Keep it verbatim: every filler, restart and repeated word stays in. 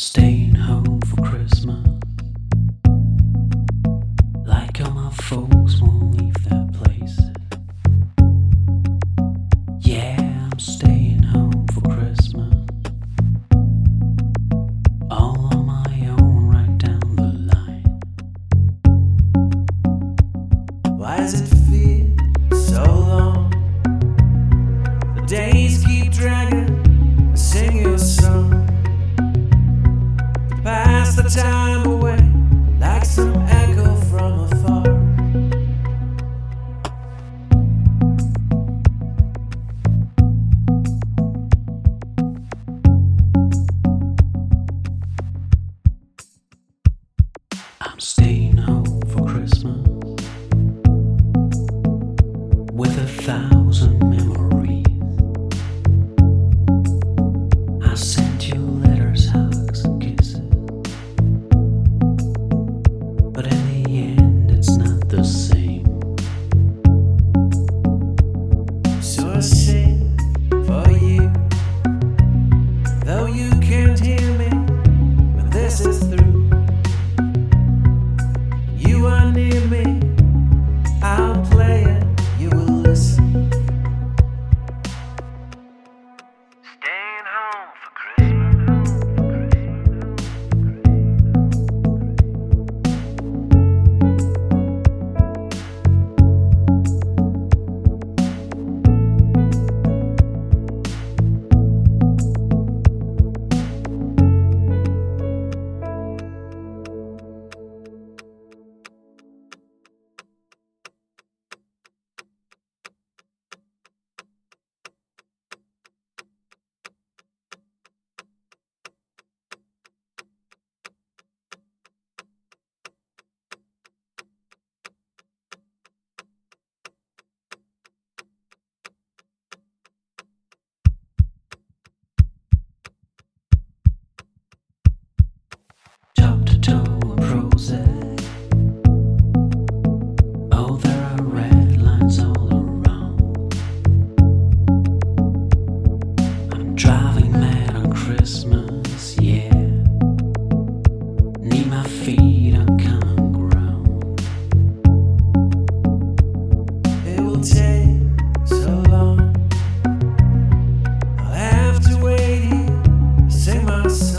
staying home for Christmas. Like all my folks won't leave their place. Yeah, I'm staying home for Christmas. All on my own, right down the line. Why does it feel so long? The days keep dragging, I sing your song. Pass the time away like some echo from afar. I'm staying home for Christmas with a thousand memories. I sent you letters, hugs, and kisses. But in the end, it's not the same. So I sing for you, though you can't hear me when this is through. You are near me, I'll play it, you will listen. Staying home for Christmas. Oh, there are red lines all around. I'm driving mad on Christmas, yeah. Need my feet on common ground. It will take so long. I'll have to wait here, sing my song.